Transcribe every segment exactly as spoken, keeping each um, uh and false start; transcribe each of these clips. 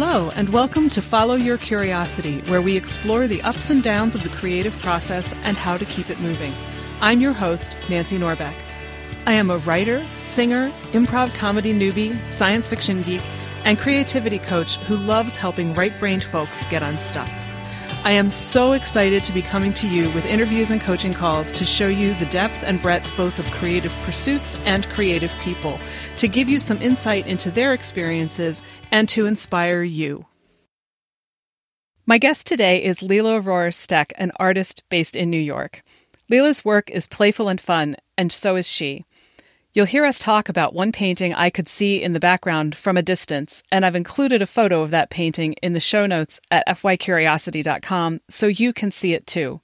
Hello, and welcome to Follow Your Curiosity, where we explore the ups and downs of the creative process and how to keep it moving. I'm your host, Nancy Norbeck. I am a writer, singer, improv comedy newbie, science fiction geek, and creativity coach who loves helping right-brained folks get unstuck. I am so excited to be coming to you with interviews and coaching calls to show you the depth and breadth both of creative pursuits and creative people, to give you some insight into their experiences and to inspire you. My guest today is Leela Rohr-Steck, an artist based in New York. Leela's work is playful and fun, and so is she. You'll hear us talk about one painting I could see in the background from a distance, and I've included a photo of that painting in the show notes at f y curiosity dot com so you can see it too.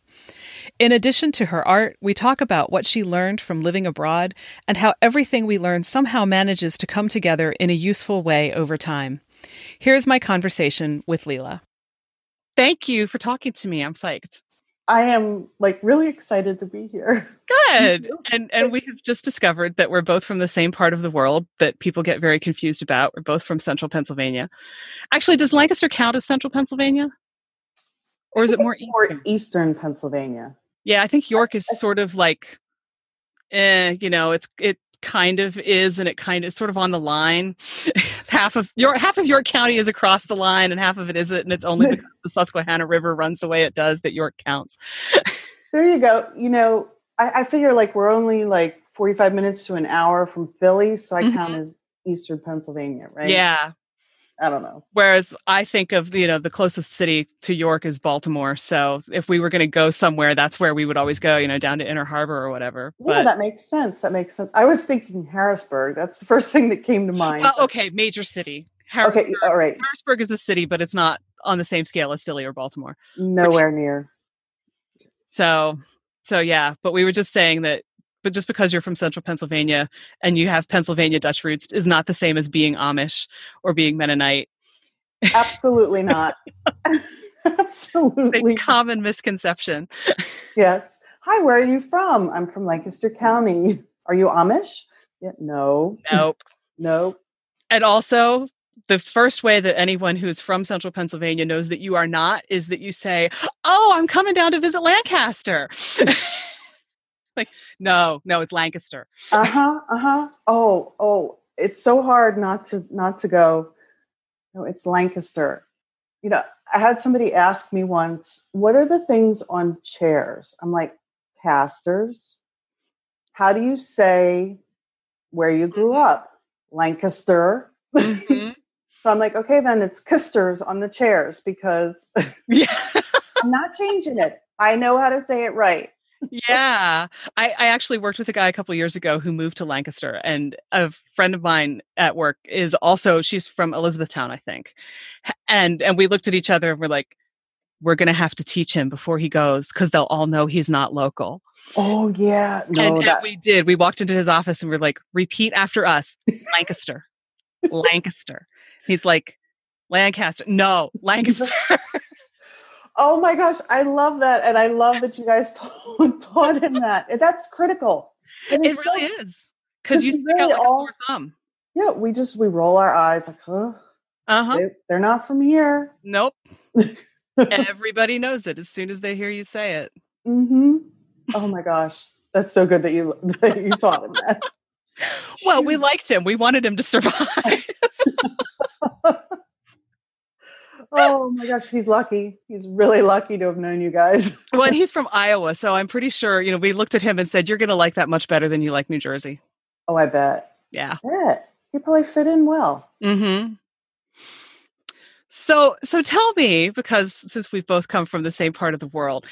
In addition to her art, we talk about what she learned from living abroad and how everything we learn somehow manages to come together in a useful way over time. Here's my conversation with Leela. Thank you for talking to me. I'm psyched. I am like really excited to be here. Good. And and we have just discovered that we're both from the same part of the world that people get very confused about. We're both from central Pennsylvania. Actually, does Lancaster count as central Pennsylvania? Or is it more, more eastern? eastern Pennsylvania? Yeah, I think York is sort of like, eh, you know, it's it kind of is and it kind of is sort of on the line. half of York, half of York County is across the line and half of it isn't, and it's only because the Susquehanna River runs the way it does that York counts. There you go. You know, I, I figure like we're only like forty-five minutes to an hour from Philly, so I mm-hmm. count as eastern Pennsylvania, right? Yeah. I don't know. Whereas I think of, you know, the closest city to York is Baltimore. So if we were going to go somewhere, that's where we would always go, you know, down to Inner Harbor or whatever. Yeah, but that makes sense. That makes sense. I was thinking Harrisburg. That's the first thing that came to mind. Well, okay. Major city. Harrisburg. Okay, all right. Harrisburg is a city, but it's not on the same scale as Philly or Baltimore. Nowhere Virginia. near. So, so yeah, but we were just saying that, but just because you're from central Pennsylvania and you have Pennsylvania Dutch roots is not the same as being Amish or being Mennonite. Absolutely not. Absolutely. It's a common misconception. Yes. Hi, where are you from? I'm from Lancaster County. Are you Amish? Yeah, no. Nope. Nope. And also, the first way that anyone who's from central Pennsylvania knows that you are not is that you say, oh, I'm coming down to visit Lancaster. Like, no, no, it's Lancaster. Uh-huh, uh-huh. Oh, oh, it's so hard not to not to go, no, it's Lancaster. You know, I had somebody ask me once, what are the things on chairs? I'm like, pastors. How do you say where you grew mm-hmm. up? Lancaster. Mm-hmm. So I'm like, okay, then it's Kisters on the chairs because yeah. I'm not changing it. I know how to say it right. Yeah. I, I actually worked with a guy a couple of years ago who moved to Lancaster, and a friend of mine at work is also, she's from Elizabethtown, I think. And, and we looked at each other and we're like, we're going to have to teach him before he goes because they'll all know he's not local. Oh yeah. No, and, that... and we did, we walked into his office and we're like, repeat after us, Lancaster, Lancaster. He's like, Lancaster. No, Lancaster. Oh my gosh, I love that. And I love that you guys taught, taught him that. That's critical. And it really so, is. Because you stick really out like all, a sore thumb. Yeah, we just, we roll our eyes like, huh? Uh-huh. They, they're not from here. Nope. Everybody knows it as soon as they hear you say it. Mm-hmm. Oh my gosh. That's so good that you, that you taught him that. Well, Shoot. We liked him. We wanted him to survive. Oh my gosh, he's lucky. He's really lucky to have known you guys. Well, and he's from Iowa, so I'm pretty sure, you know, we looked at him and said, you're going to like that much better than you like New Jersey. Oh, I bet. Yeah. I bet. You probably fit in well. Mm-hmm. So, so tell me, because since we've both come from the same part of the world,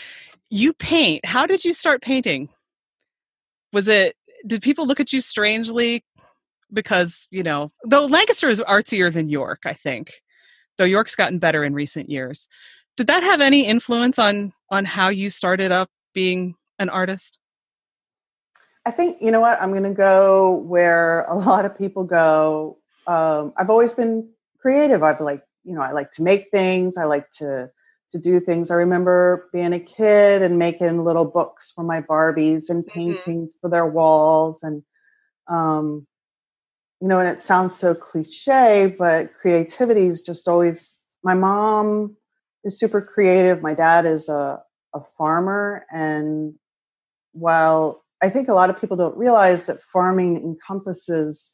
you paint. How did you start painting? Was it, did people look at you strangely? Because, you know, though Lancaster is artsier than York, I think. Though York's gotten better in recent years. Did that have any influence on on how you started up being an artist? I think, you know what, I'm going to go where a lot of people go. Um, I've always been creative. I've like, you know, I like to make things. I like to, to do things. I remember being a kid and making little books for my Barbies and paintings mm-hmm. for their walls. And, um, you know, and it sounds so cliche, but creativity is just always, my mom is super creative. My dad is a, a farmer. And while I think a lot of people don't realize that farming encompasses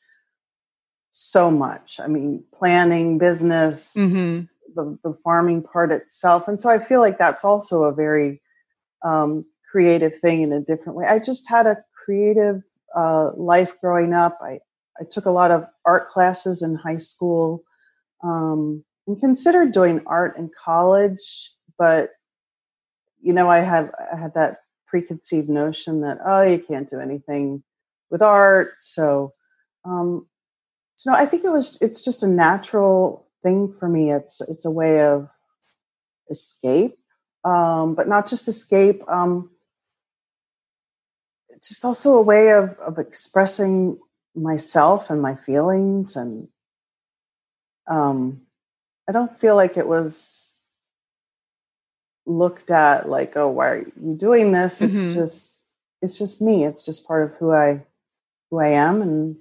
so much, I mean, planning, business, mm-hmm. the, the farming part itself. And so I feel like that's also a very um, creative thing in a different way. I just had a creative uh, life growing up. I, I took a lot of art classes in high school um, and considered doing art in college, but, you know, I had, I had that preconceived notion that, oh, you can't do anything with art. So, um, so no, I think it was, it's just a natural thing for me. It's, it's a way of escape, um, but not just escape. Um, it's just also a way of, of expressing myself and my feelings, and um, I don't feel like it was looked at like, oh, why are you doing this? Mm-hmm. It's just, it's just me. It's just part of who I, who I am. And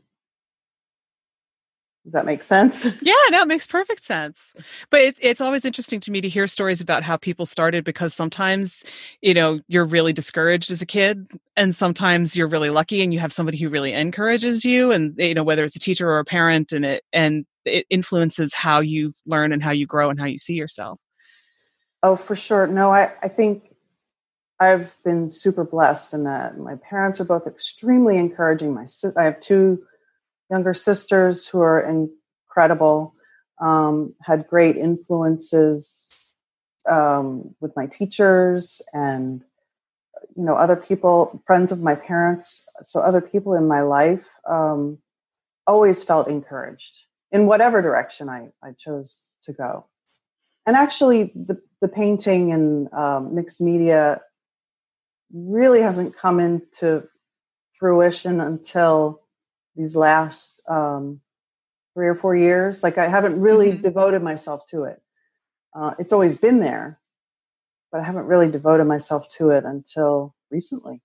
does that make sense? Yeah, no, it makes perfect sense. But it, it's always interesting to me to hear stories about how people started, because sometimes, you know, you're really discouraged as a kid, and sometimes you're really lucky and you have somebody who really encourages you, and, you know, whether it's a teacher or a parent, and it, and it influences how you learn and how you grow and how you see yourself. Oh, for sure. No, I, I think I've been super blessed in that. My parents are both extremely encouraging. My si- I have two younger sisters who are incredible, um, had great influences um, with my teachers and, you know, other people, friends of my parents. So other people in my life um, always felt encouraged in whatever direction I, I chose to go. And actually the, the painting and um, mixed media really hasn't come into fruition until these last um, three or four years. Like I haven't really mm-hmm. devoted myself to it. Uh, it's always been there, but I haven't really devoted myself to it until recently.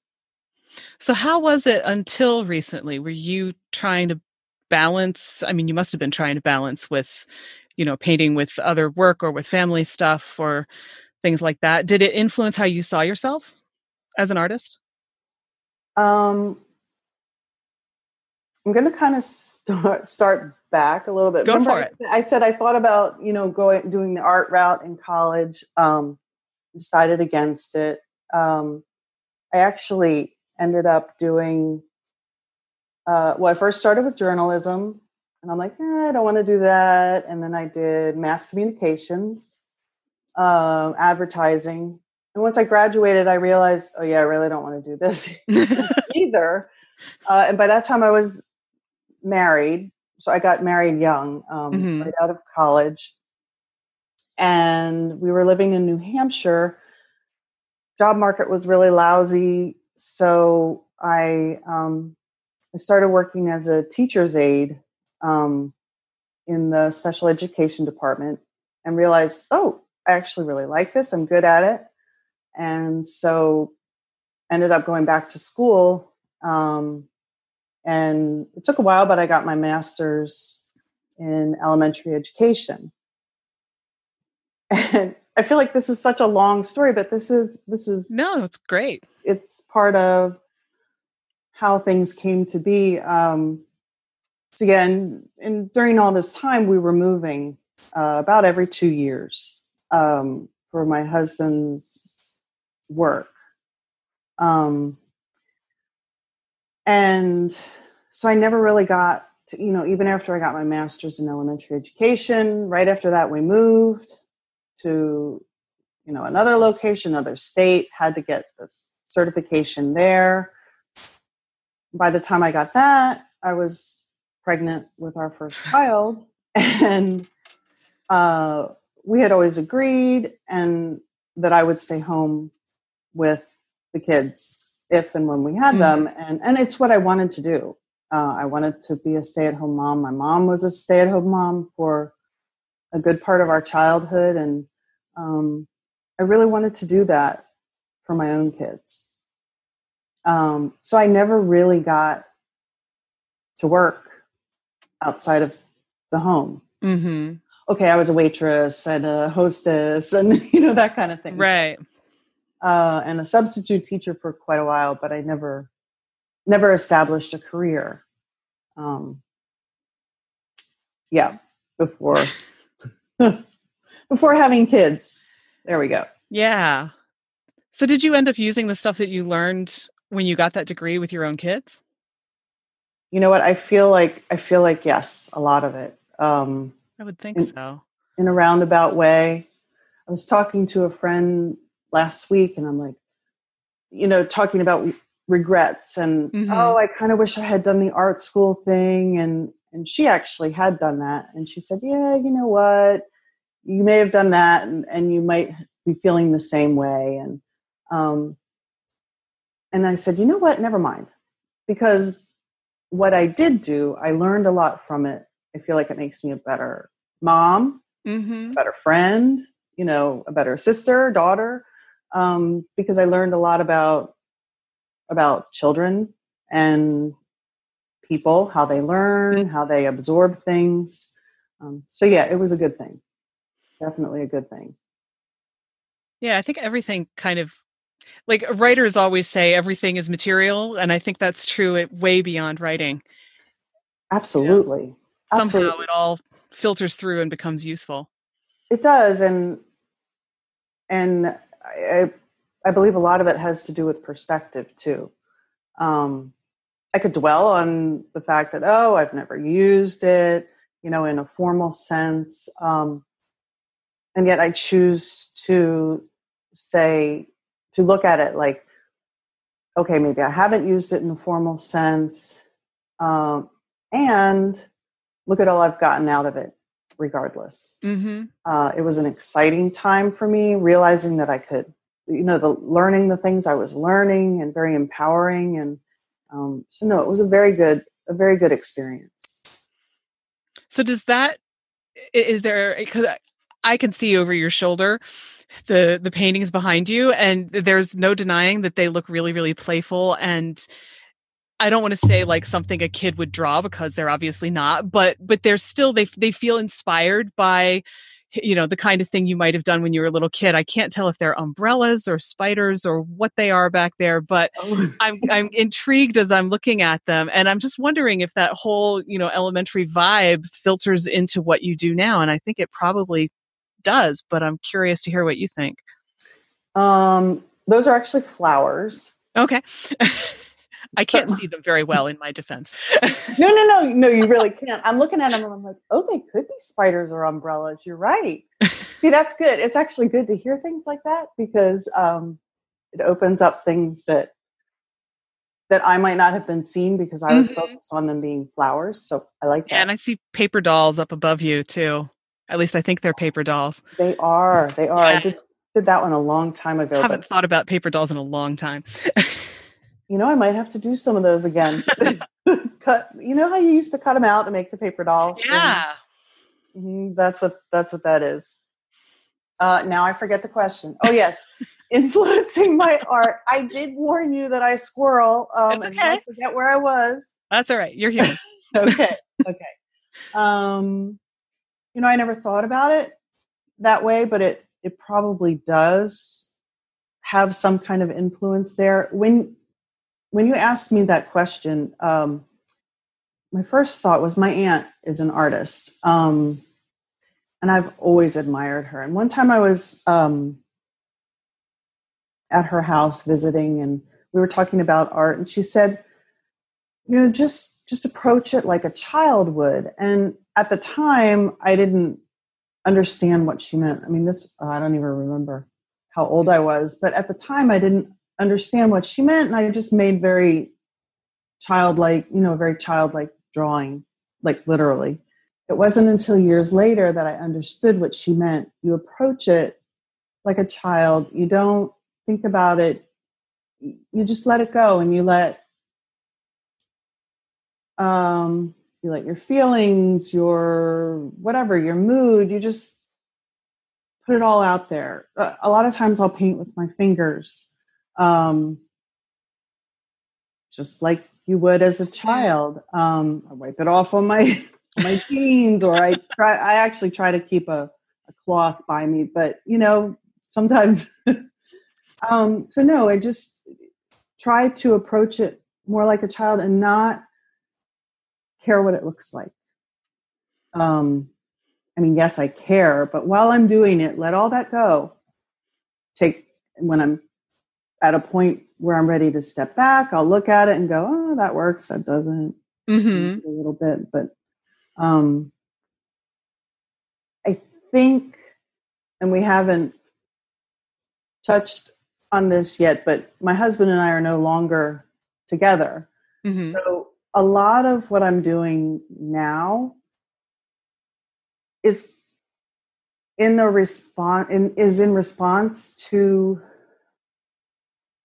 So how was it until recently? Were you trying to balance? I mean, you must've been trying to balance with, you know, painting with other work or with family stuff or things like that. Did it influence how you saw yourself as an artist? Um, I'm going to kind of start, start back a little bit. Go Remember for it. I, I said I thought about, you know, going doing the art route in college, um, decided against it. Um, I actually ended up doing, uh, well, I first started with journalism, and I'm like, eh, I don't want to do that. And then I did mass communications, uh, advertising. And once I graduated, I realized, oh, yeah, I really don't want to do this either. Uh, and by that time, I was married. So I got married young, um, mm-hmm. right out of college. And we were living in New Hampshire. Job market was really lousy. So I, um, I started working as a teacher's aide um, in the special education department, and realized, oh, I actually really like this. I'm good at it. And so ended up going back to school. Um, and it took a while, but I got my master's in elementary education. And I feel like this is such a long story, but this is, this is, no, it's great. It's part of how things came to be. Um, so again, and during all this time, we were moving, uh, about every two years, um, for my husband's work. Um, And so I never really got to, you know, even after I got my master's in elementary education, right after that, we moved to, you know, another location, another state, had to get this certification there. By the time I got that, I was pregnant with our first child, and uh, we had always agreed and that I would stay home with the kids if and when we had them. And, and it's what I wanted to do. Uh, I wanted to be a stay-at-home mom. My mom was a stay-at-home mom for a good part of our childhood. And um, I really wanted to do that for my own kids. Um, so I never really got to work outside of the home. Mm-hmm. Okay, I was a waitress and a hostess and, you know, that kind of thing. Right. Uh, and a substitute teacher for quite a while, but I never, never established a career. Um, yeah, before, before having kids. There we go. Yeah. So did you end up using the stuff that you learned when you got that degree with your own kids? You know what? I feel like, I feel like, yes, a lot of it. Um, I would think in, so. In a roundabout way. I was talking to a friend last week and I'm like, you know, talking about regrets and, mm-hmm. oh, I kind of wish I had done the art school thing. And, and she actually had done that. And she said, yeah, you know what? You may have done that and, and you might be feeling the same way. And, um, and I said, you know what? Never mind. Because what I did do, I learned a lot from it. I feel like it makes me a better mom, mm-hmm. a better friend, you know, a better sister, daughter, um, because I learned a lot about, about children and people, how they learn, mm-hmm. how they absorb things. Um, so yeah, it was a good thing. Definitely a good thing. Yeah. I think everything kind of, like writers always say, everything is material. And I think that's true it, way beyond writing. Absolutely. You know? Somehow Absolutely. It all filters through and becomes useful. It does. And, and I, I believe a lot of it has to do with perspective too. Um, I could dwell on the fact that, oh, I've never used it, you know, in a formal sense. Um, and yet I choose to say, to look at it like, okay, maybe I haven't used it in a formal sense. Um, and look at all I've gotten out of it, regardless. Mm-hmm. Uh, it was an exciting time for me, realizing that I could, you know, the learning the things I was learning and very empowering. And um, so, no, it was a very good, a very good experience. So does that, is there, because I can see over your shoulder, the the paintings behind you, and there's no denying that they look really, really playful and I don't want to say like something a kid would draw because they're obviously not, but, but they're still, they, they feel inspired by, you know, the kind of thing you might've done when you were a little kid. I can't tell if they're umbrellas or spiders or what they are back there, but I'm, I'm intrigued as I'm looking at them. And I'm just wondering if that whole, you know, elementary vibe filters into what you do now. And I think it probably does, but I'm curious to hear what you think. Um, those are actually flowers. Okay. I can't see them very well in my defense. no, no, no, no, you really can't. I'm looking at them and I'm like, oh, they could be spiders or umbrellas. You're right. See, that's good. It's actually good to hear things like that because um, it opens up things that that I might not have been seen because I was mm-hmm. focused on them being flowers. So I like that. And I see paper dolls up above you too. At least I think they're paper dolls. They are. They are. Yeah. I did, did that one a long time ago. I haven't but- thought about paper dolls in a long time. You know, I might have to do some of those again. Cut. You know how you used to cut them out and make the paper dolls? Yeah. Mm-hmm. That's what, that's what that is. Uh, now I forget the question. Oh yes. Influencing my art. I did warn you that I squirrel. Um, okay. And I forget where I was. That's all right. You're here. Okay. Okay. Um, you know, I never thought about it that way, but it, it probably does have some kind of influence there. When, When you asked me that question, um, my first thought was my aunt is an artist. Um, and I've always admired her. And one time I was um, at her house visiting and we were talking about art and she said, you know, just, just approach it like a child would. And at the time I didn't understand what she meant. I mean, this, I don't even remember how old I was, but at the time I didn't understand what she meant. And I just made very childlike, you know, very childlike drawing, like literally. It wasn't until years later that I understood what she meant. You approach it like a child. You don't think about it. You just let it go. And you let, um, you let your feelings, your whatever, your mood, you just put it all out there. A lot of times I'll paint with my fingers. Um, just like you would as a child. Um, I wipe it off on my my jeans, or I try, I actually try to keep a, a cloth by me, but you know, sometimes, um, so no, I just try to approach it more like a child and not care what it looks like. Um, I mean, yes, I care, but while I'm doing it, let all that go. Take, when I'm at a point where I'm ready to step back, I'll look at it and go, oh, that works. That doesn't mm-hmm. a little bit, but, um, I think, and we haven't touched on this yet, but my husband and I are no longer together. Mm-hmm. So a lot of what I'm doing now is in the response in, is in response to,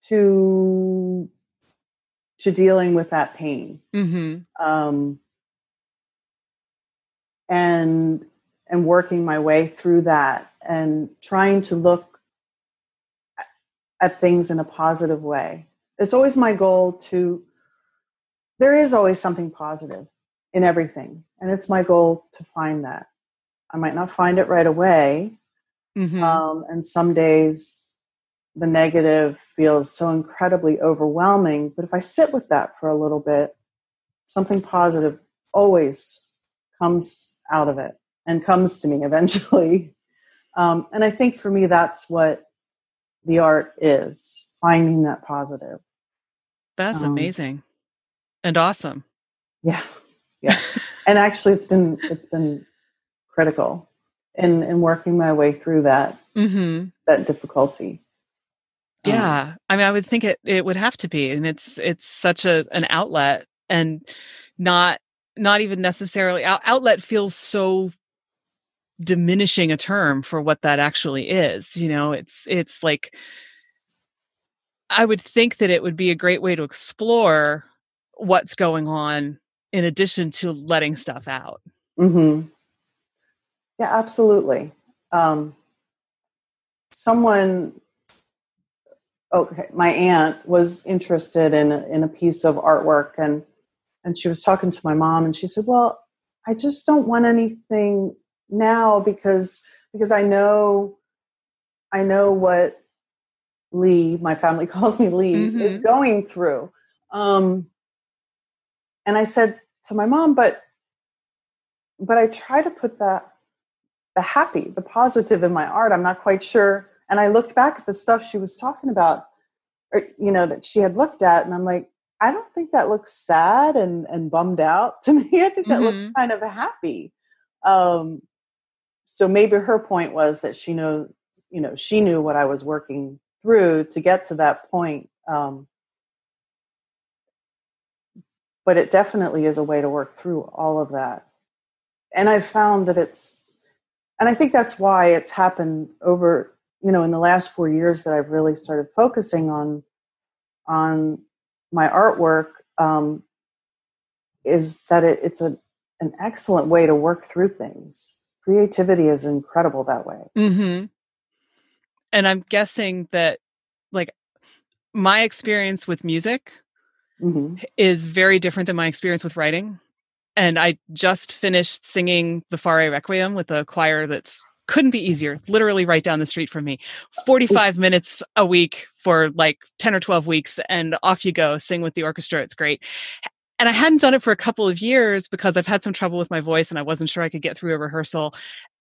to, to dealing with that pain. Mm-hmm. Um, and, and working my way through that and trying to look at, at things in a positive way. It's always my goal to, there is always something positive in everything. And it's my goal to find that. I might not find it right away. Mm-hmm. Um, and some days the negative feels so incredibly overwhelming. But if I sit with that for a little bit, something positive always comes out of it and comes to me eventually. Um, and I think for me, that's what the art is, finding that positive. That's um, amazing and awesome. Yeah. Yeah. And actually it's been, it's been, critical in, in working my way through that, mm-hmm. that difficulty. Yeah. Um, I mean, I would think it, it would have to be, and it's, it's such a, an outlet, and not, not even necessarily out, outlet feels so diminishing a term for what that actually is. You know, it's, it's like, I would think that it would be a great way to explore what's going on in addition to letting stuff out. Mm-hmm. Yeah, absolutely. Um, someone, okay, my aunt was interested in a, in a piece of artwork, and and she was talking to my mom, and she said, "Well, I just don't want anything now because because I know I know what Lee, my family calls me Lee, mm-hmm. is going through." Um, and I said to my mom, "But but I try to put that." The happy, the positive in my art. I'm not quite sure. And I looked back at the stuff she was talking about, or, you know, that she had looked at, and I'm like, I don't think that looks sad and, and bummed out to me. I think that mm-hmm. looks kind of happy. Um, so maybe her point was that she knows, you know, she knew what I was working through to get to that point. Um, but it definitely is a way to work through all of that. And I found that it's, and I think that's why it's happened over, you know, in the last four years that I've really started focusing on, on my artwork, um, is that it, it's a, an excellent way to work through things. Creativity is incredible that way. Mm-hmm. And I'm guessing that, like, my experience with music mm-hmm. is very different than my experience with writing. And I just finished singing the Fauré Requiem with a choir that's couldn't be easier, literally right down the street from me. forty-five minutes a week for like ten or twelve weeks, and off you go, sing with the orchestra. It's great. And I hadn't done it for a couple of years because I've had some trouble with my voice and I wasn't sure I could get through a rehearsal.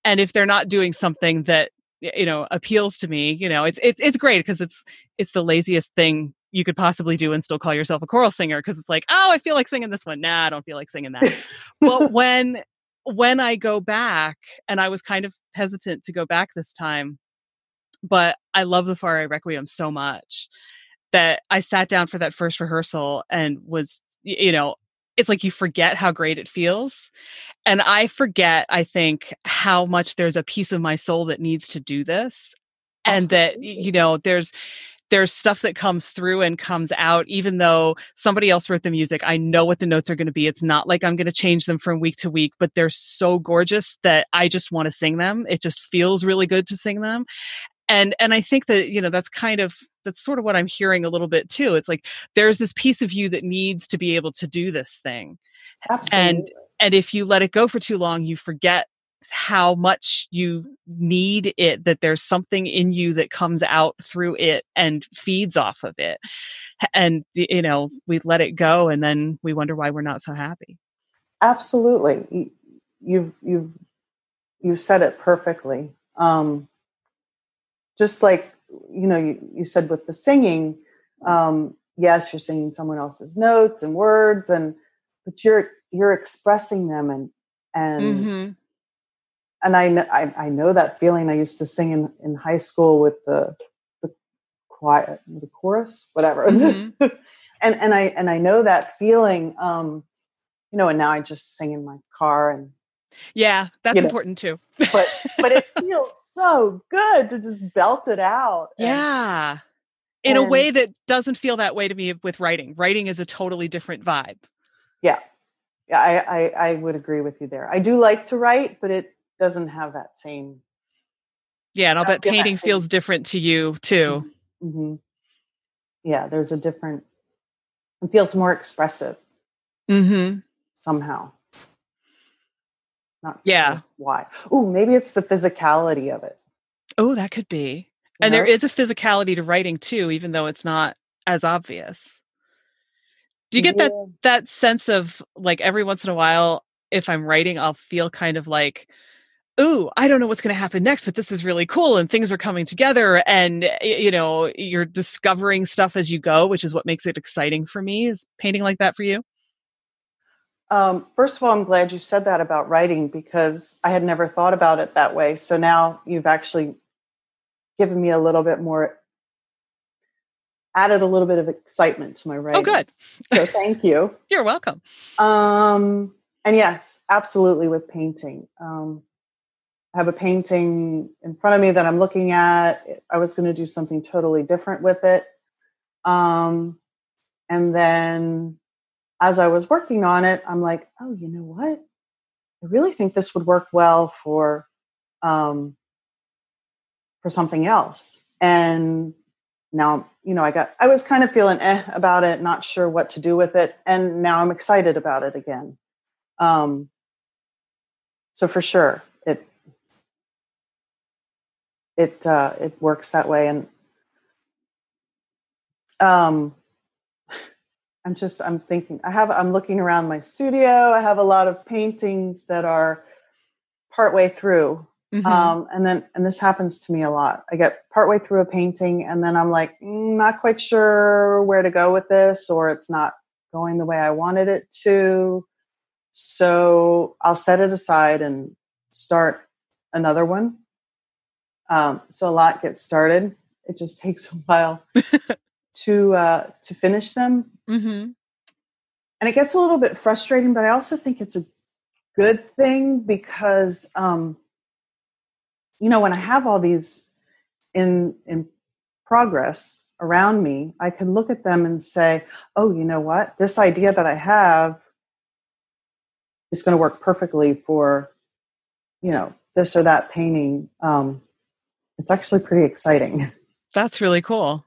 And if they're not doing something that, you know, appeals to me, you know, it's, it's, it's great because it's, it's the laziest thing you could possibly do and still call yourself a choral singer. Cause it's like, oh, I feel like singing this one. Nah, I don't feel like singing that. But when, when I go back, and I was kind of hesitant to go back this time, but I love the Fauré Requiem so much that I sat down for that first rehearsal and was, you know, it's like, you forget how great it feels. And I forget, I think, how much there's a piece of my soul that needs to do this. Absolutely. And that, you know, there's, there's stuff that comes through and comes out, even though somebody else wrote the music. I know what the notes are going to be. It's not like I'm going to change them from week to week, but they're so gorgeous that I just want to sing them. It just feels really good to sing them. And, and I think that, you know, that's kind of, that's sort of what I'm hearing a little bit too. It's like, there's this piece of you that needs to be able to do this thing. Absolutely. And And if you let it go for too long, you forget how much you need it, that there's something in you that comes out through it and feeds off of it. And, you know, we let it go and then we wonder why we're not so happy. Absolutely. You've, you've, you've said it perfectly. Um, just like, you know, you, you said with the singing, um, yes, you're singing someone else's notes and words and, but you're, you're expressing them and, and, mm-hmm. And I, I, I know that feeling. I used to sing in, in high school with the, the choir, the chorus, whatever. Mm-hmm. and and I and I know that feeling. Um, you know, and now I just sing in my car. And yeah, that's important know. too. but but it feels so good to just belt it out. And, yeah, in and, a way that doesn't feel that way to me with writing. Writing is a totally different vibe. Yeah, yeah, I I, I would agree with you there. I do like to write, but it doesn't have that same. Yeah. And I'll bet painting feels different to you too. Mm-hmm. Yeah. There's a different, it feels more expressive mm-hmm. somehow. Not yeah. Sure why? Oh, maybe it's the physicality of it. Oh, that could be. You and know? There is a physicality to writing too, even though it's not as obvious. Do you get yeah. that, that sense of like every once in a while, if I'm writing, I'll feel kind of like, ooh, I don't know what's going to happen next, but this is really cool. And things are coming together and, you know, you're discovering stuff as you go, which is what makes it exciting for me. Is painting like that for you? Um, first of all, I'm glad you said that about writing because I had never thought about it that way. So now you've actually given me a little bit more, added a little bit of excitement to my writing. Oh, good. So thank you. You're welcome. Um, And yes, absolutely with painting. Um, I have a painting in front of me that I'm looking at. I was going to do something totally different with it. Um, and then as I was working on it, I'm like, oh, you know what? I really think this would work well for um, for something else. And now, you know, I got, I was kind of feeling eh about it, not sure what to do with it. And now I'm excited about it again. Um, so for sure it, it, uh, it works that way. And, um, I'm just, I'm thinking, I have, I'm looking around my studio. I have a lot of paintings that are partway through. Mm-hmm. Um, and then, and this happens to me a lot. I get partway through a painting and then I'm like, mm, not quite sure where to go with this, or it's not going the way I wanted it to. So I'll set it aside and start another one. Um, so a lot gets started. It just takes a while to uh, to finish them. Mm-hmm. And it gets a little bit frustrating, but I also think it's a good thing because, um, you know, when I have all these in in progress around me, I can look at them and say, oh, you know what? This idea that I have, it's going to work perfectly for, you know, this or that painting. Um, it's actually pretty exciting. That's really cool.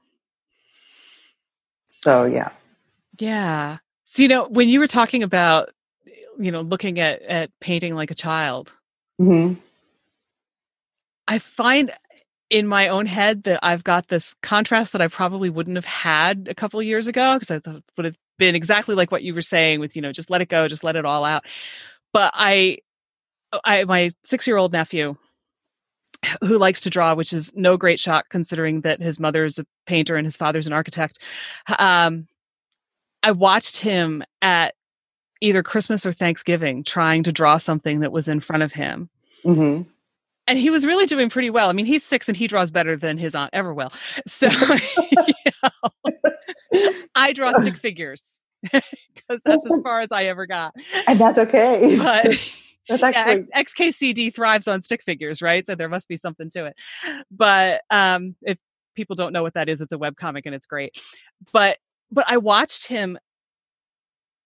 So, yeah. Yeah. So, you know, when you were talking about, you know, looking at, at painting like a child, mm-hmm. I find in my own head that I've got this contrast that I probably wouldn't have had a couple of years ago because I thought it would have been exactly like what you were saying with, you know, just let it go, just let it all out. But I, I, my six-year-old nephew who likes to draw, which is no great shock considering that his mother's a painter and his father's an architect. Um, I watched him at either Christmas or Thanksgiving trying to draw something that was in front of him. Mm-hmm. And he was really doing pretty well. I mean, he's six and he draws better than his aunt ever will. So you know, I draw stick figures because that's as far as I ever got. And that's okay. But that's actually yeah, X K C D thrives on stick figures, right? So there must be something to it. But um, if people don't know what that is, it's a webcomic and it's great. But but I watched him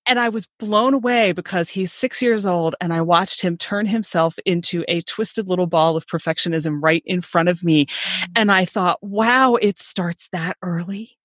and I was blown away because he's six years old and I watched him turn himself into a twisted little ball of perfectionism right in front of me. And I thought, wow, it starts that early.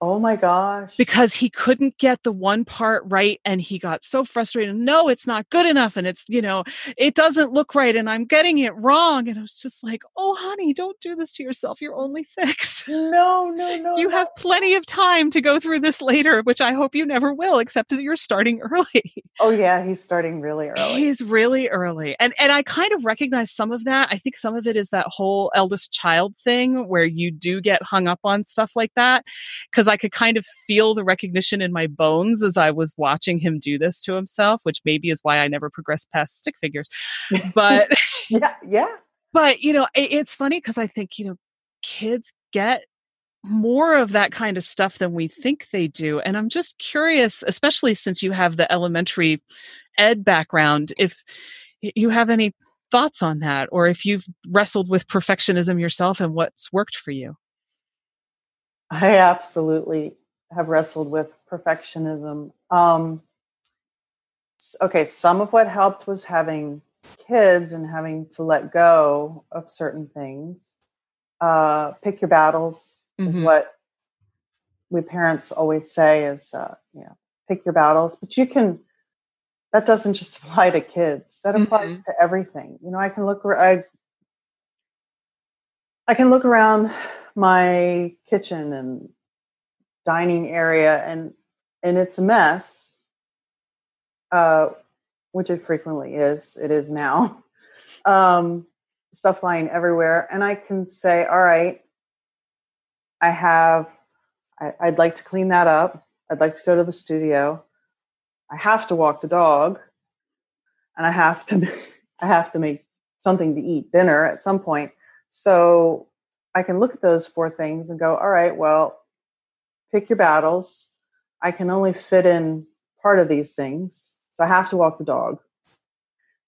Oh my gosh. Because he couldn't get the one part right. And he got so frustrated. No, it's not good enough. And it's, you know, it doesn't look right. And I'm getting it wrong. And I was just like, oh, honey, don't do this to yourself. You're only six. No, no, no. You no. have plenty of time to go through this later, which I hope you never will, except that you're starting early. Oh yeah. He's starting really early. He's really early. And, and I kind of recognize some of that. I think some of it is that whole eldest child thing where you do get hung up on stuff like that. 'Cause I could kind of feel the recognition in my bones as I was watching him do this to himself, which maybe is why I never progressed past stick figures. But yeah, yeah. But you know, it, it's funny because I think, you know, kids get more of that kind of stuff than we think they do. And I'm just curious, especially since you have the elementary ed background, if you have any thoughts on that, or if you've wrestled with perfectionism yourself and what's worked for you. I absolutely have wrestled with perfectionism. Um, okay, some of what helped was having kids and having to let go of certain things. Uh, pick your battles mm-hmm. is what we parents always say is, uh, you know, pick your battles. But you can, that doesn't just apply to kids. That applies mm-hmm. to everything. You know, I can look, I, I can look around my kitchen and dining area and and it's a mess, uh, which it frequently is. It is now. Um, stuff lying everywhere. And I can say, all right, I have, I, I'd like to clean that up. I'd like to go to the studio. I have to walk the dog and I have to, I have to make something to eat, dinner at some point. So I can look at those four things and go, all right, well, pick your battles. I can only fit in part of these things. So I have to walk the dog.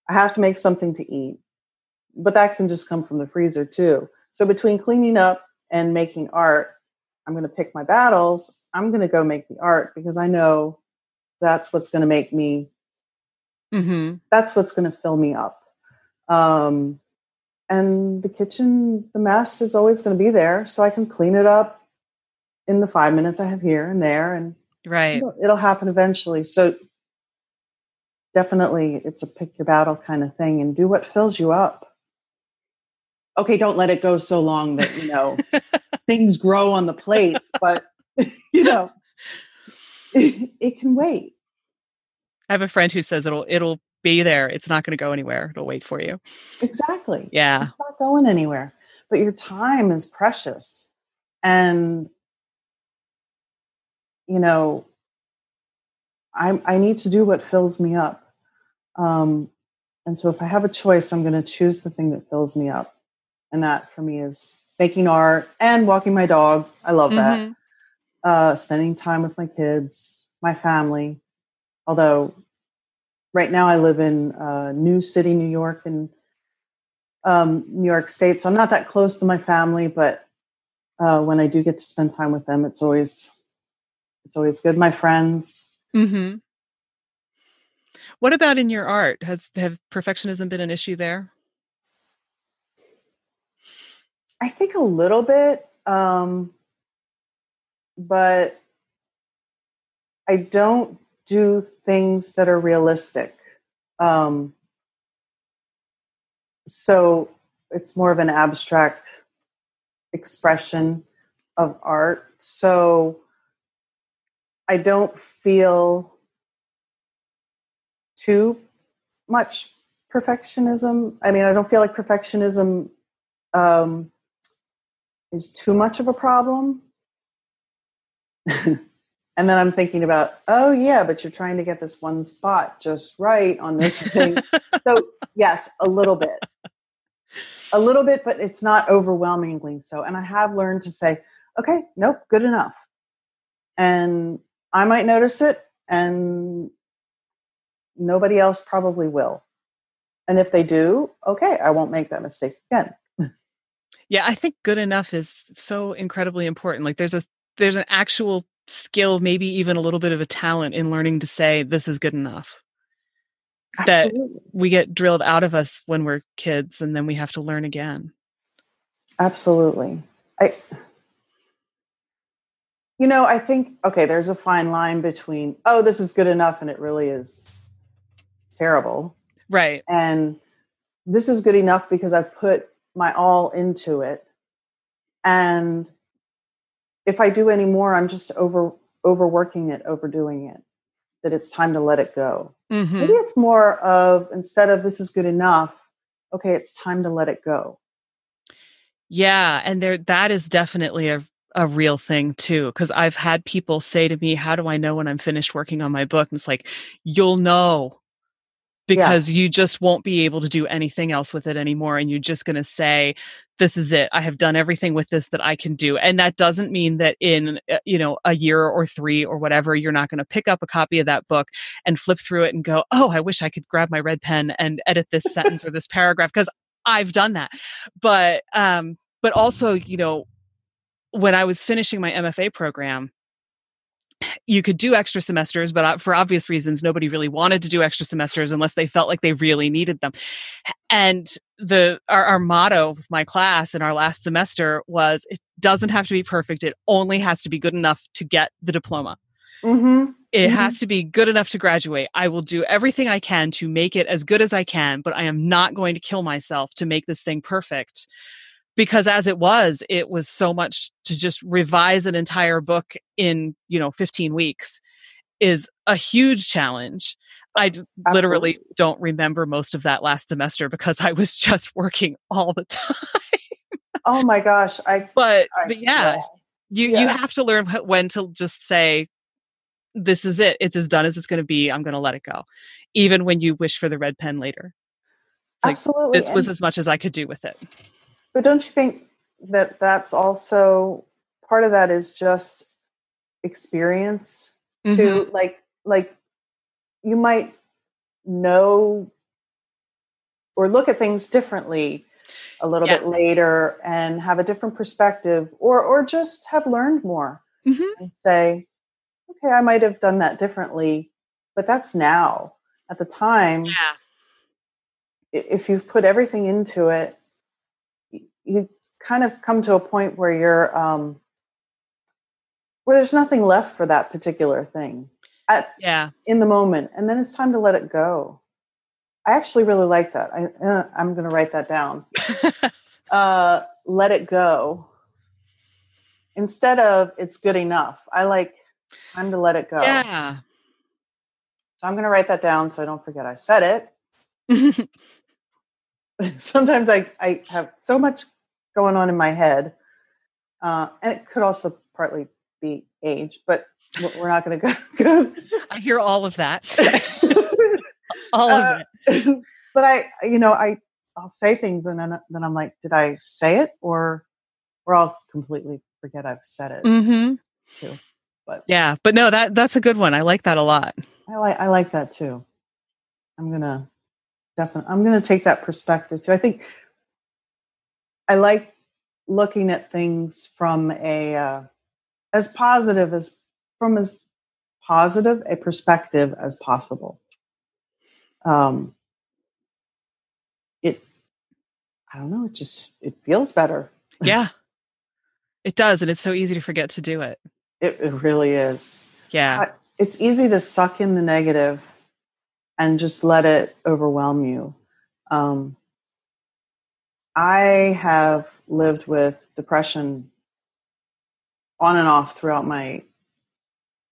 I have to make something to eat, but that can just come from the freezer too. So between cleaning up and making art, I'm going to pick my battles. I'm going to go make the art because I know that's what's going to make me, mm-hmm. that's what's going to fill me up. Um, And the kitchen, the mess is always going to be there. So I can clean it up in the five minutes I have here and there. And right. it'll, it'll happen eventually. So definitely it's a pick your battle kind of thing and do what fills you up. Okay, don't let it go so long that, you know, things grow on the plates, but, you know, it, it can wait. I have a friend who says it'll, it'll, be there. It's not going to go anywhere. It'll wait for you. Exactly. Yeah. It's not going anywhere. But your time is precious. And, you know, I I need to do what fills me up. Um, and so if I have a choice, I'm going to choose the thing that fills me up. And that for me is making art and walking my dog. I love mm-hmm. that. Uh, spending time with my kids, my family. Although right now I live in uh, New City, New York, and um, New York State. So I'm not that close to my family, but uh, when I do get to spend time with them, it's always, it's always good. My friends. Mm-hmm. What about in your art? Has, have perfectionism been an issue there? I think a little bit, um, but I don't do things that are realistic. Um, so it's more of an abstract expression of art. So I don't feel too much perfectionism. I mean, I don't feel like perfectionism um, is too much of a problem. And then I'm thinking about, oh yeah, but you're trying to get this one spot just right on this thing. So yes, a little bit, a little bit, but it's not overwhelmingly so. And I have learned to say, okay, nope, good enough. And I might notice it and nobody else probably will. And if they do, okay, I won't make that mistake again. Yeah. I think good enough is so incredibly important. Like there's a, there's an actual skill, maybe even a little bit of a talent in learning to say, this is good enough. Absolutely. That we get drilled out of us when we're kids and then we have to learn again. Absolutely. I, You know, I think, okay, there's a fine line between, oh, this is good enough and it really is terrible. Right. And this is good enough because I've put my all into it. And if I do any more, I'm just over overworking it, overdoing it, that it's time to let it go. Mm-hmm. Maybe it's more of, instead of this is good enough, okay, it's time to let it go. Yeah. And there, that is definitely a, a real thing too. Because I've had people say to me, how do I know when I'm finished working on my book? And it's like, you'll know. Because yeah. you just won't be able to do anything else with it anymore. And you're just going to say, this is it. I have done everything with this that I can do. And that doesn't mean that in, you know, a year or three or whatever, you're not going to pick up a copy of that book and flip through it and go, oh, I wish I could grab my red pen and edit this sentence or this paragraph, because I've done that. But, um, but also, you know, when I was finishing my M F A program, you could do extra semesters, but for obvious reasons, nobody really wanted to do extra semesters unless they felt like they really needed them. And the our, our motto with my class in our last semester was, it doesn't have to be perfect. It only has to be good enough to get the diploma. Mm-hmm. It mm-hmm. has to be good enough to graduate. I will do everything I can to make it as good as I can, but I am not going to kill myself to make this thing perfect. Because as it was, it was so much to just revise an entire book in, you know, fifteen weeks is a huge challenge. I Absolutely. literally don't remember most of that last semester because I was just working all the time. Oh my gosh. I, but, I, but yeah, yeah. You, yeah. you have to learn when to just say, this is it. It's as done as it's going to be. I'm going to let it go. Even when you wish for the red pen later. Like, Absolutely. This was and- as much as I could do with it. But don't you think that that's also part of that is just experience mm-hmm. to like, like you might know or look at things differently a little yeah. bit later and have a different perspective or, or just have learned more mm-hmm. and say, okay, I might've done that differently, but that's now. At the time. Yeah. If you've put everything into it, you kind of come to a point where you're, um, where there's nothing left for that particular thing at, yeah. in the moment. And then it's time to let it go. I actually really like that. I, uh, I'm going to write that down. uh, let it go. Instead of it's good enough. I like time to let it go. Yeah. So I'm going to write that down so I don't forget I said it. Sometimes I, I have so much going on in my head. Uh, and it could also partly be age, but we're not going to go. I hear all of that. all uh, of it. But I, you know, I, I'll say things and then, then I'm like, did I say it? Or, or I'll completely forget I've said it mm-hmm. too. But yeah, but no, that, that's a good one. I like that a lot. I like, I like that too. I'm going to. Definitely. I'm going to take that perspective too. I think I like looking at things from a, uh, as positive as, from as positive a perspective as possible. Um, it, I don't know, it just, it feels better. Yeah, it does. And it's so easy to forget to do it. It, it really is. Yeah. I, it's easy to suck in the negative and just let it overwhelm you. Um, I have lived with depression on and off throughout my,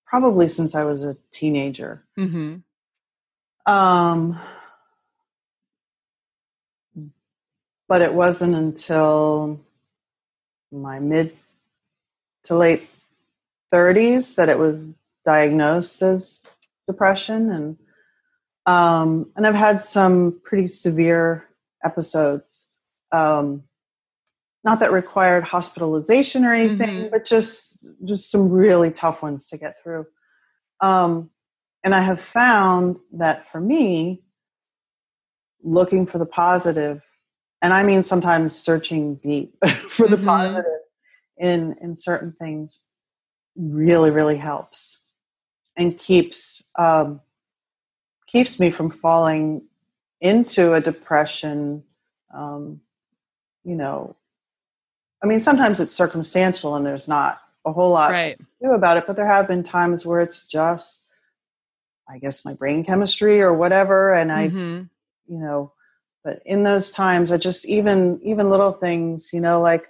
probably since I was a teenager. Mm-hmm. Um, but it wasn't until my mid to late thirties that it was diagnosed as depression. And Um, and I've had some pretty severe episodes, um, not that required hospitalization or anything, mm-hmm. but just, just some really tough ones to get through. Um, and I have found that for me, looking for the positive, and I mean, sometimes searching deep for the mm-hmm. positive in, in certain things really, really helps and keeps, um, keeps me from falling into a depression. Um, you know, I mean, sometimes it's circumstantial and there's not a whole lot right. to do about it. But there have been times where it's just, I guess, my brain chemistry or whatever. And I, mm-hmm. you know, but in those times, I just, even, even little things, you know, like,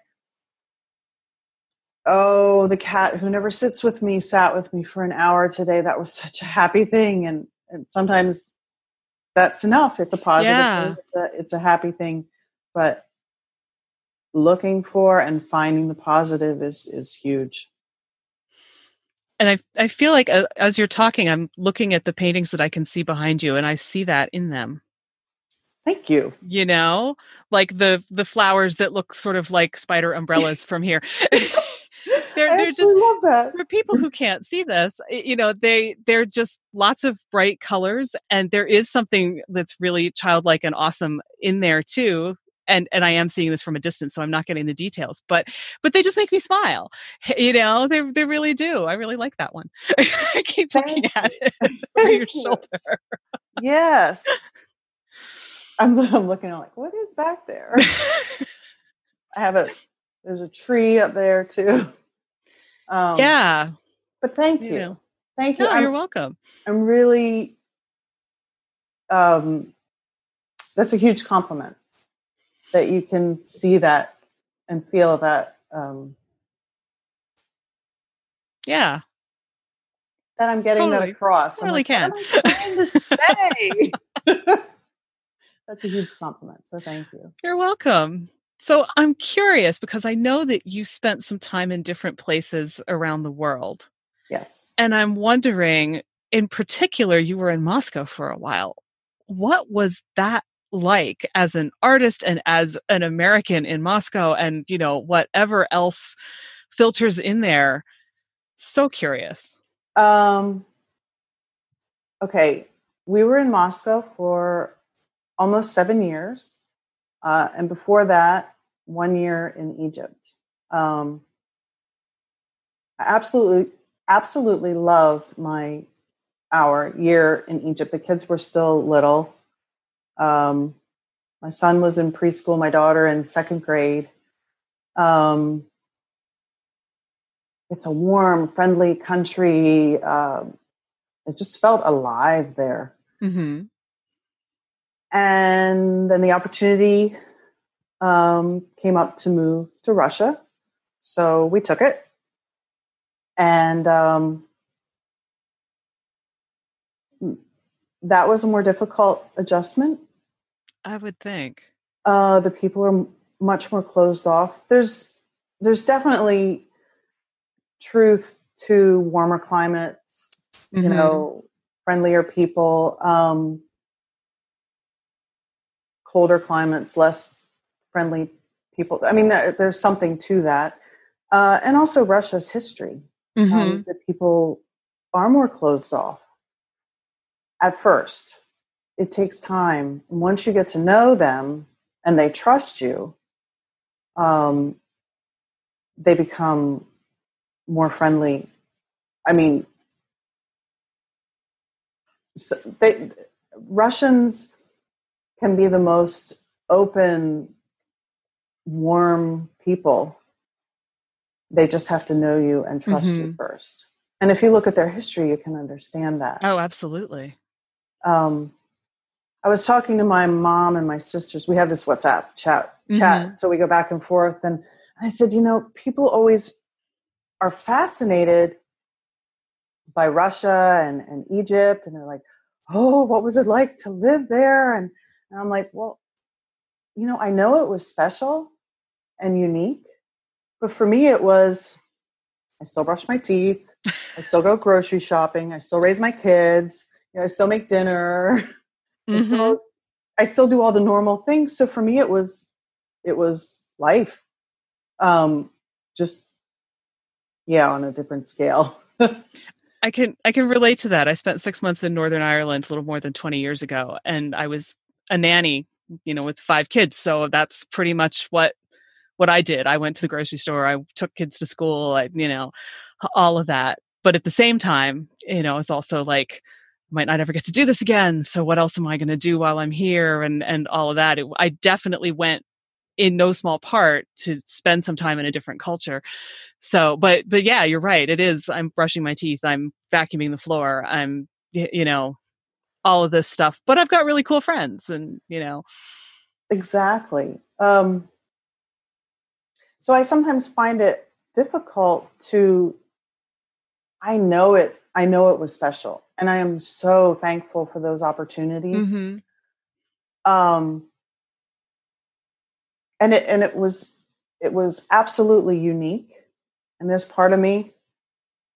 oh, the cat who never sits with me sat with me for an hour today. That was such a happy thing. And, and sometimes that's enough. It's a positive yeah. thing. It's a, it's a happy thing. But looking for and finding the positive is, is huge. And I I feel like uh, as you're talking, I'm looking at the paintings that I can see behind you, and I see that in them. Thank you. You know, like the the flowers that look sort of like spider umbrellas from here. They're, they're just, love that. For people who can't see this, you know, they, they're just lots of bright colors, and there is something that's really childlike and awesome in there too. And, and I am seeing this from a distance, so I'm not getting the details, but, but they just make me smile. You know, they, they really do. I really like that one. I keep looking Thank at it you. Over your shoulder. Yes. I'm, I'm looking at like, what is back there? I have a, there's a tree up there too. Um, yeah. But thank you. you. Thank you. No, I'm, you're welcome. I'm really, um, that's a huge compliment that you can see that and feel that. Um, yeah. That I'm getting totally. That across. I really like, can. What am I trying to say? That's a huge compliment. So thank you. You're welcome. So I'm curious, because I know that you spent some time in different places around the world. Yes. And I'm wondering, in particular, you were in Moscow for a while. What was that like as an artist and as an American in Moscow, and, you know, whatever else filters in there? So curious. Um, okay. We were in Moscow for almost seven years. Uh, and before that, one year in Egypt. Um, I absolutely, absolutely loved my our year in Egypt. The kids were still little. Um, my son was in preschool, my daughter in second grade. Um, it's a warm, friendly country. Uh, I just felt alive there. Mm-hmm. And then the opportunity um, came up to move to Russia. So we took it. And um, that was a more difficult adjustment, I would think. Uh, the people are m- much more closed off. There's there's definitely truth to warmer climates, mm-hmm. you know, friendlier people. Um colder climates, less friendly people. I mean, there, there's something to that. Uh, and also Russia's history. Mm-hmm. Um, the people are more closed off at first. It takes time. And once you get to know them and they trust you, um, they become more friendly. I mean, so they, Russians... can be the most open, warm people. They just have to know you and trust mm-hmm. you first. And if you look at their history, you can understand that. Oh, absolutely. Um, I was talking to my mom and my sisters. We have this WhatsApp chat, mm-hmm. chat, so we go back and forth. And I said, you know, people always are fascinated by Russia and, and Egypt. And they're like, oh, what was it like to live there? And And I'm like, well, you know, I know it was special and unique, but for me it was, I still brush my teeth. I still go grocery shopping. I still raise my kids. You know, I still make dinner. Mm-hmm. I still, I still do all the normal things. So for me, it was, it was life. Um, just, yeah, on a different scale. I can, I can relate to that. I spent six months in Northern Ireland a little more than twenty years ago. And I was a nanny, you know, with five kids. So that's pretty much what, what I did. I went to the grocery store. I took kids to school. I, you know, all of that. But at the same time, you know, it's also like, might not ever get to do this again. So what else am I going to do while I'm here? And, and all of that. It, I definitely went in no small part to spend some time in a different culture. So, but, but yeah, you're right. It is, I'm brushing my teeth. I'm vacuuming the floor. I'm, you know, all of this stuff, but I've got really cool friends and, you know. Exactly. Um, so I sometimes find it difficult to, I know it, I know it was special, and I am so thankful for those opportunities. Mm-hmm. Um, and it, and it was, it was absolutely unique. And there's part of me,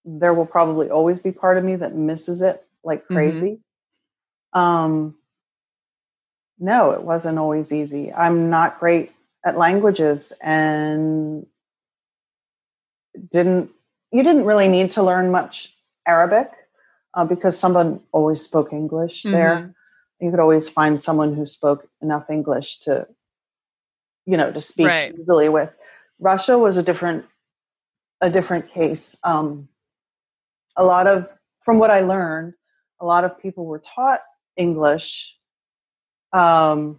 there will probably always be part of me that misses it like crazy. Mm-hmm. Um, no, it wasn't always easy. I'm not great at languages, and didn't, you didn't really need to learn much Arabic uh, because someone always spoke English mm-hmm. there. You could always find someone who spoke enough English to, you know, to speak right. easily with. Russia was a different, a different case. Um, a lot of, from what I learned, a lot of people were taught English, um,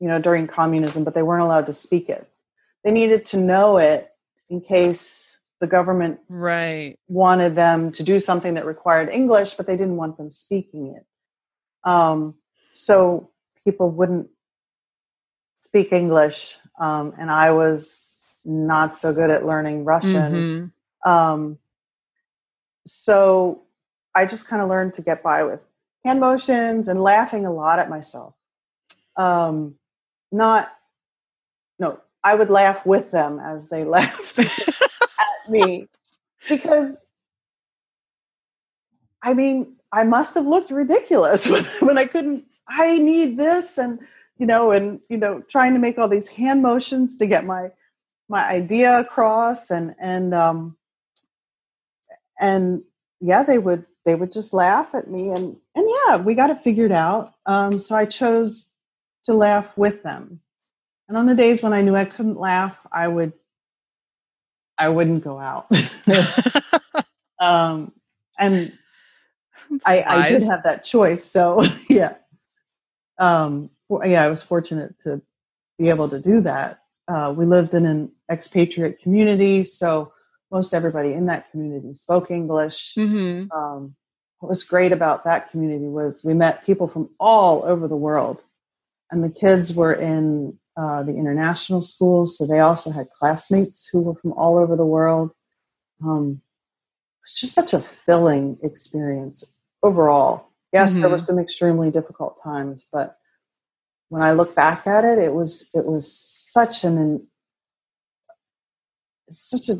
you know, during communism, but they weren't allowed to speak it. They needed to know it in case the government right. wanted them to do something that required English, but they didn't want them speaking it. Um, so people wouldn't speak English. Um, and I was not so good at learning Russian. Mm-hmm. Um, so I just kind of learned to get by with hand motions and laughing a lot at myself. Um, not, no, I would laugh with them as they laughed at me, because I mean, I must have looked ridiculous when, when I couldn't, I need this. And, you know, and, you know, trying to make all these hand motions to get my, my idea across, and, and, um, and yeah, they would, they would just laugh at me, and, and yeah, we got it figured out. Um, so I chose to laugh with them. And on the days when I knew I couldn't laugh, I would, I wouldn't go out. um, and I, I did have that choice. So yeah. Um, yeah, I was fortunate to be able to do that. Uh, we lived in an expatriate community, so most everybody in that community spoke English. Mm-hmm. Um, what was great about that community was we met people from all over the world, and the kids were in uh, the international school, so they also had classmates who were from all over the world. Um, it was just such a filling experience overall. Yes, mm-hmm. there were some extremely difficult times, but when I look back at it, it was it was such an such a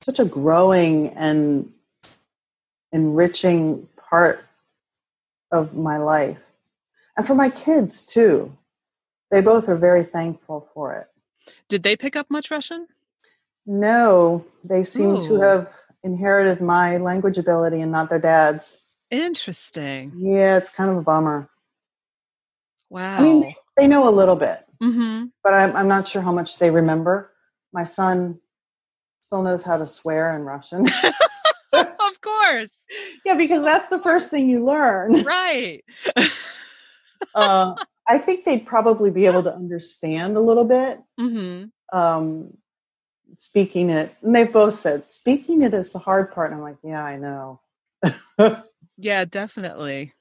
such a growing and enriching part of my life, and for my kids too. They both are very thankful for it. Did they pick up much Russian? No, they seem Ooh. to have inherited my language ability and not their dad's. Interesting. Yeah, it's kind of a bummer. Wow. I mean, they, they know a little bit, mm-hmm. but I'm, I'm not sure how much they remember. My son still knows how to swear in Russian. Of course. Yeah, because that's the first thing you learn. Right. uh, I think they'd probably be able to understand a little bit. Mm-hmm. Um, speaking it. And they've both said, speaking it is the hard part. And I'm like, yeah, I know. Yeah, definitely.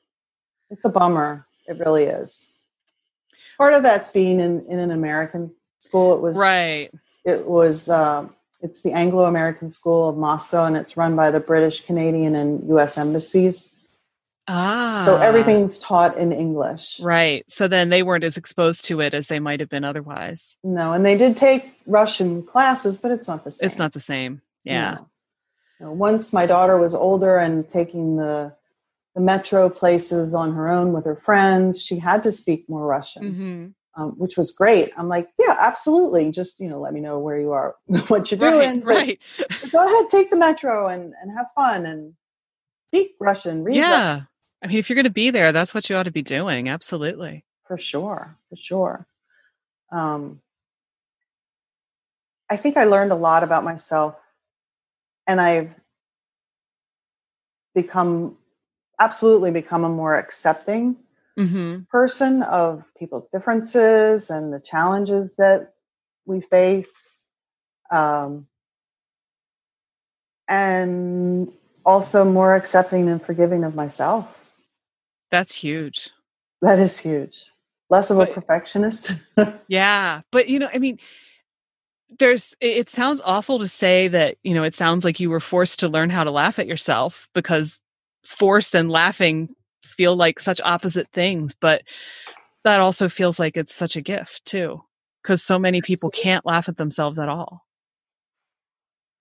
It's a bummer. It really is. Part of that's being in, in an American school. It was right. It was. Uh, it's the Anglo-American School of Moscow, and it's run by the British, Canadian, and U S embassies. Ah, so everything's taught in English. Right. So then they weren't as exposed to it as they might have been otherwise. No, and they did take Russian classes, but it's not the same. It's not the same. Yeah. No. No, once my daughter was older and taking the. the metro places on her own with her friends, she had to speak more Russian, mm-hmm. um, which was great. I'm like, yeah, absolutely. Just, you know, let me know where you are, what you're doing. Right. But, but go ahead, take the metro and, and have fun and speak Russian. Read yeah. Russian. I mean, if you're going to be there, that's what you ought to be doing. Absolutely. For sure. For sure. Um, I think I learned a lot about myself, and I've become absolutely become a more accepting mm-hmm. person, of people's differences and the challenges that we face. Um, and also more accepting and forgiving of myself. That's huge. That is huge. Less of but, a perfectionist. Yeah. But, you know, I mean, there's, it sounds awful to say that, you know, it sounds like you were forced to learn how to laugh at yourself, because force and laughing feel like such opposite things. But that also feels like it's such a gift too, because so many people can't laugh at themselves at all.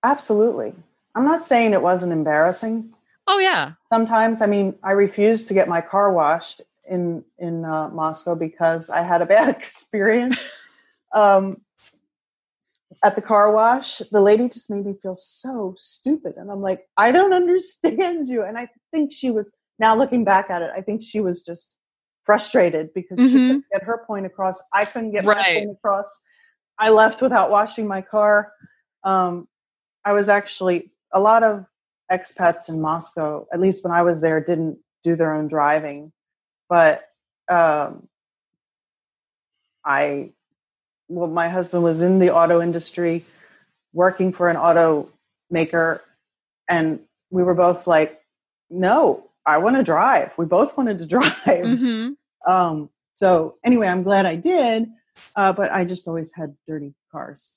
Absolutely. I'm not saying it wasn't embarrassing. Oh, yeah. Sometimes, I mean, I refused to get my car washed in, in uh, Moscow because I had a bad experience. um, at the car wash, the lady just made me feel so stupid. And I'm like, I don't understand you. And I think she was, now looking back at it, I think she was just frustrated because mm-hmm. she couldn't get her point across. I couldn't get right. my point across. I left without washing my car. Um, I was actually, a lot of expats in Moscow, at least when I was there, didn't do their own driving. But um, I, well, my husband was in the auto industry, working for an auto maker, and we were both like, no, I want to drive. We both wanted to drive. Mm-hmm. Um, so anyway, I'm glad I did, uh, but I just always had dirty cars.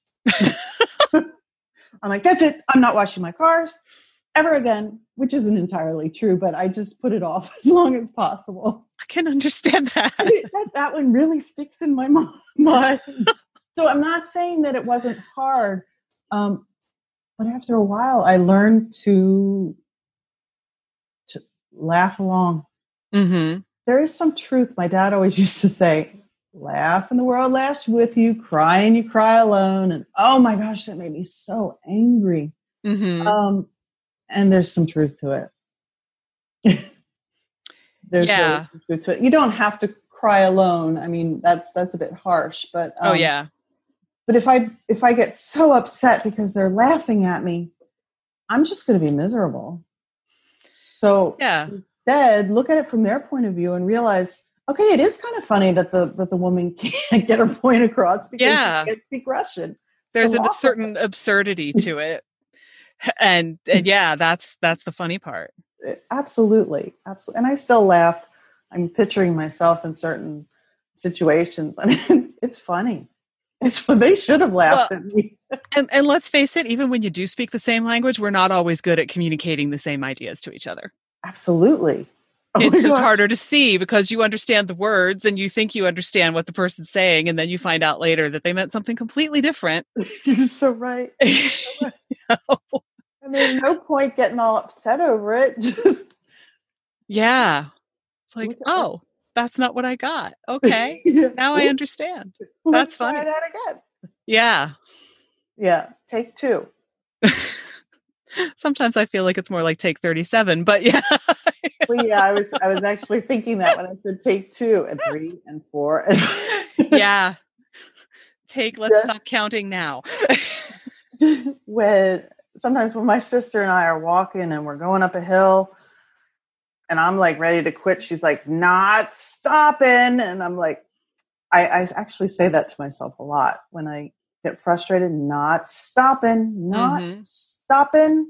I'm like, that's it. I'm not washing my cars ever again, which isn't entirely true, but I just put it off as long as possible. I can understand that. That, that one really sticks in my mind. So I'm not saying that it wasn't hard, um, but after a while, I learned to to laugh along. Mm-hmm. There is some truth. My dad always used to say, laugh and the world laughs with you, cry and you cry alone. And oh my gosh, that made me so angry. Mm-hmm. Um, and there's some truth to it. There's yeah. really some truth to it. You don't have to cry alone. I mean, that's, that's a bit harsh, but, um, oh yeah. But if I, if I get so upset because they're laughing at me, I'm just going to be miserable. So yeah. instead, look at it from their point of view and realize, okay, it is kind of funny that the that the woman can't get her point across because yeah. she can't speak Russian. There's so a certain absurdity to it, and, and yeah, that's that's the funny part. Absolutely, absolutely. And I still laugh. I'm picturing myself in certain situations. I mean, it's funny. It's they should have laughed well, at me. and and let's face it, even when you do speak the same language, we're not always good at communicating the same ideas to each other. Absolutely. Oh it's just gosh. harder to see because you understand the words and you think you understand what the person's saying. And then you find out later that they meant something completely different. You're so right. You're so right. No. I mean, no point getting all upset over it. Just yeah. It's like, oh, that. that's not what I got. Okay. Yeah. Now I understand. Let's that's funny. Try that again. Yeah. Yeah. Take two. Sometimes I feel like it's more like take thirty-seven, but yeah. Well, yeah, I was I was actually thinking that when I said take two and three and four. And yeah. Take, let's just, stop counting now. when Sometimes when my sister and I are walking and we're going up a hill and I'm like ready to quit, she's like, not stopping. And I'm like, I, I actually say that to myself a lot when I get frustrated, not stopping, not mm-hmm. stopping.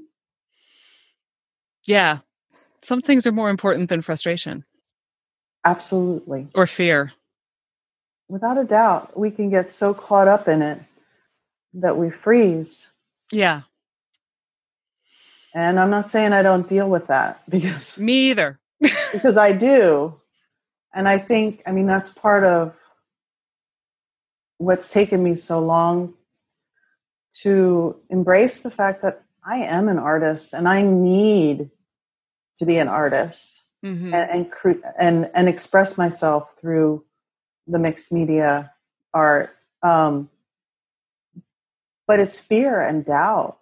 Yeah. Some things are more important than frustration. Absolutely. Or fear. Without a doubt, we can get so caught up in it that we freeze. Yeah. And I'm not saying I don't deal with that because me either. Because I do. And I think, I mean, that's part of what's taken me so long to embrace the fact that I am an artist and I need to be an artist mm-hmm. and, and, cre- and, and express myself through the mixed media art. Um, but it's fear and doubt.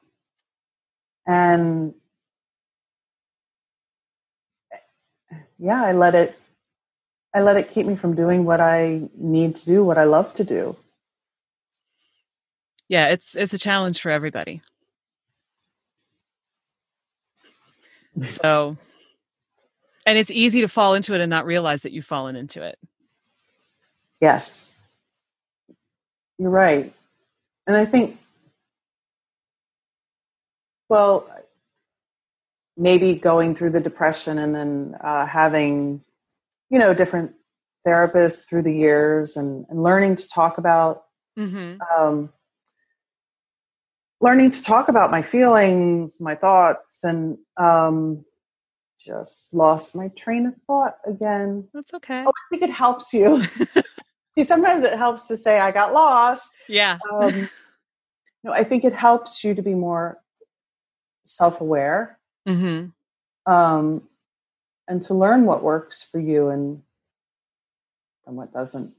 And yeah, I let it, I let it keep me from doing what I need to do, what I love to do. Yeah, it's it's a challenge for everybody. So, And it's easy to fall into it and not realize that you've fallen into it. Yes. You're right. And I think, well, maybe going through the depression and then uh, having, you know, different therapists through the years and, and learning to talk about, mm-hmm. um, learning to talk about my feelings, my thoughts, and um, just lost my train of thought again. That's okay. Oh, I think it helps you. See, sometimes it helps to say I got lost. Yeah. Um, no, I think it helps you to be more self-aware, mm-hmm. um, and to learn what works for you and and what doesn't.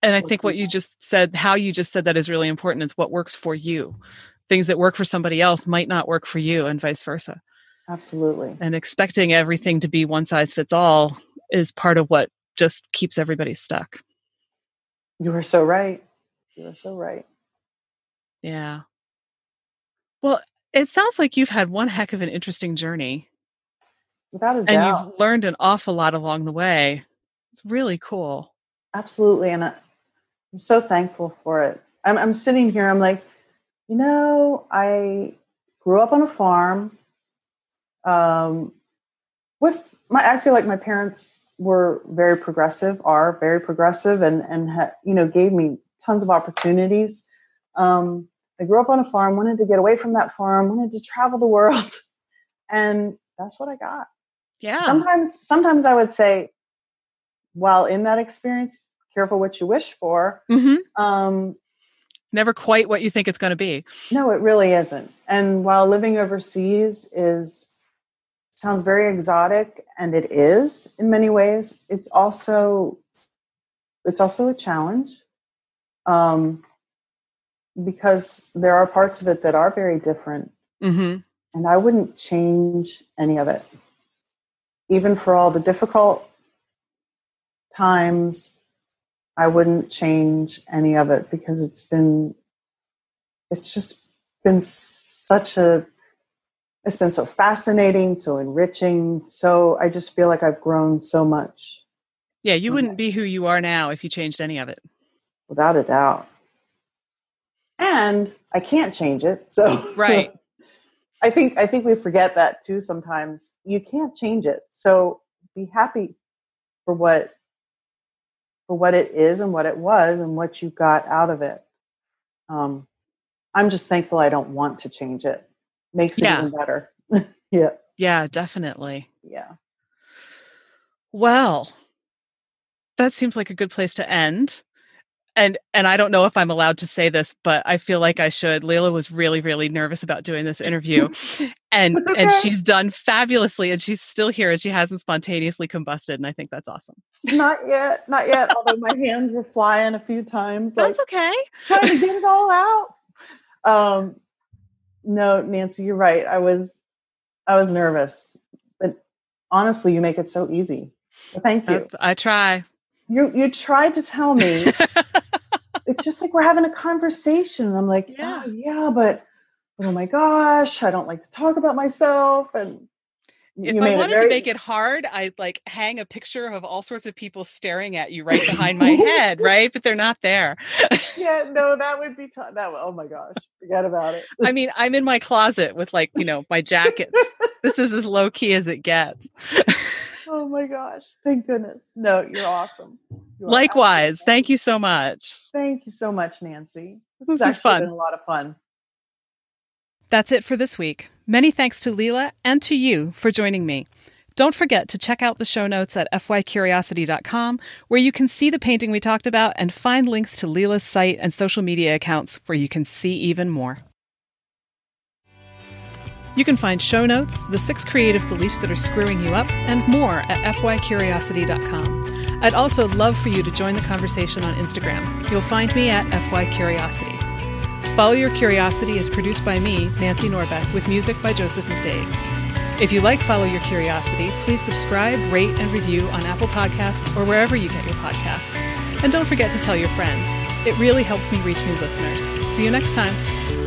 And I think what you just said, how you just said that is really important. It's what works for you. Things that work for somebody else might not work for you, and vice versa. Absolutely. And expecting everything to be one size fits all is part of what just keeps everybody stuck. You are so right. You are so right. Yeah. Well, it sounds like you've had one heck of an interesting journey. Without a doubt. And you've learned an awful lot along the way. It's really cool. Absolutely. And I, I'm so thankful for it. I'm, I'm sitting here, I'm like, you know, I grew up on a farm. Um, with my, I feel like my parents were very progressive, are very progressive, and, and ha, you know, gave me tons of opportunities. Um, I grew up on a farm, wanted to get away from that farm, wanted to travel the world. And that's what I got. Yeah. Sometimes, sometimes I would say, while in that experience, careful what you wish for. Mm-hmm. Um, never quite what you think it's going to be. No, it really isn't. And while living overseas is, sounds very exotic, and it is in many ways, it's also, it's also a challenge, um, because there are parts of it that are very different, mm-hmm. and I wouldn't change any of it. Even for all the difficult times, I wouldn't change any of it, because it's been, it's just been such a, it's been so fascinating, so enriching. So I just feel like I've grown so much. Yeah, you wouldn't be who you are now if you changed any of it. Without a doubt. And I can't change it. So right. I think I think we forget that too sometimes. You can't change it. So be happy for what for what it is and what it was and what you got out of it. Um, I'm just thankful I don't want to change it. Makes it yeah. even better. yeah. Yeah, definitely. Yeah. Well, that seems like a good place to end. And and I don't know if I'm allowed to say this, but I feel like I should. Leela was really, really nervous about doing this interview. and okay. and she's done fabulously, and she's still here, and she hasn't spontaneously combusted, and I think that's awesome. Not yet. Not yet. Although my hands were flying a few times. Like, that's okay. Trying to get it all out. Um No, Nancy, you're right. I was, I was nervous, but honestly, you make it so easy. Well, thank you. I try. You, you tried to tell me. It's just like, we're having a conversation. And I'm like, yeah, oh, yeah, but oh my gosh, I don't like to talk about myself. And if I wanted very... to make it hard, I'd like hang a picture of all sorts of people staring at you right behind my head, right? But they're not there. Yeah, no, that would be tough. That would, oh my gosh, forget about it. I mean, I'm in my closet with like, you know, my jackets. This is as low key as it gets. Oh my gosh, thank goodness. No, you're awesome. You're Likewise, awesome. Thank you so much. Thank you so much, Nancy. This, this has actually fun. been a lot of fun. That's it for this week. Many thanks to Leela and to you for joining me. Don't forget to check out the show notes at f y curiosity dot com, where you can see the painting we talked about and find links to Leela's site and social media accounts where you can see even more. You can find show notes, the six creative beliefs that are screwing you up, and more at f y curiosity dot com. I'd also love for you to join the conversation on Instagram. You'll find me at f y curiosity. Follow Your Curiosity is produced by me, Nancy Norbeck, with music by Joseph McDade. If you like Follow Your Curiosity, please subscribe, rate, and review on Apple Podcasts or wherever you get your podcasts. And don't forget to tell your friends. It really helps me reach new listeners. See you next time.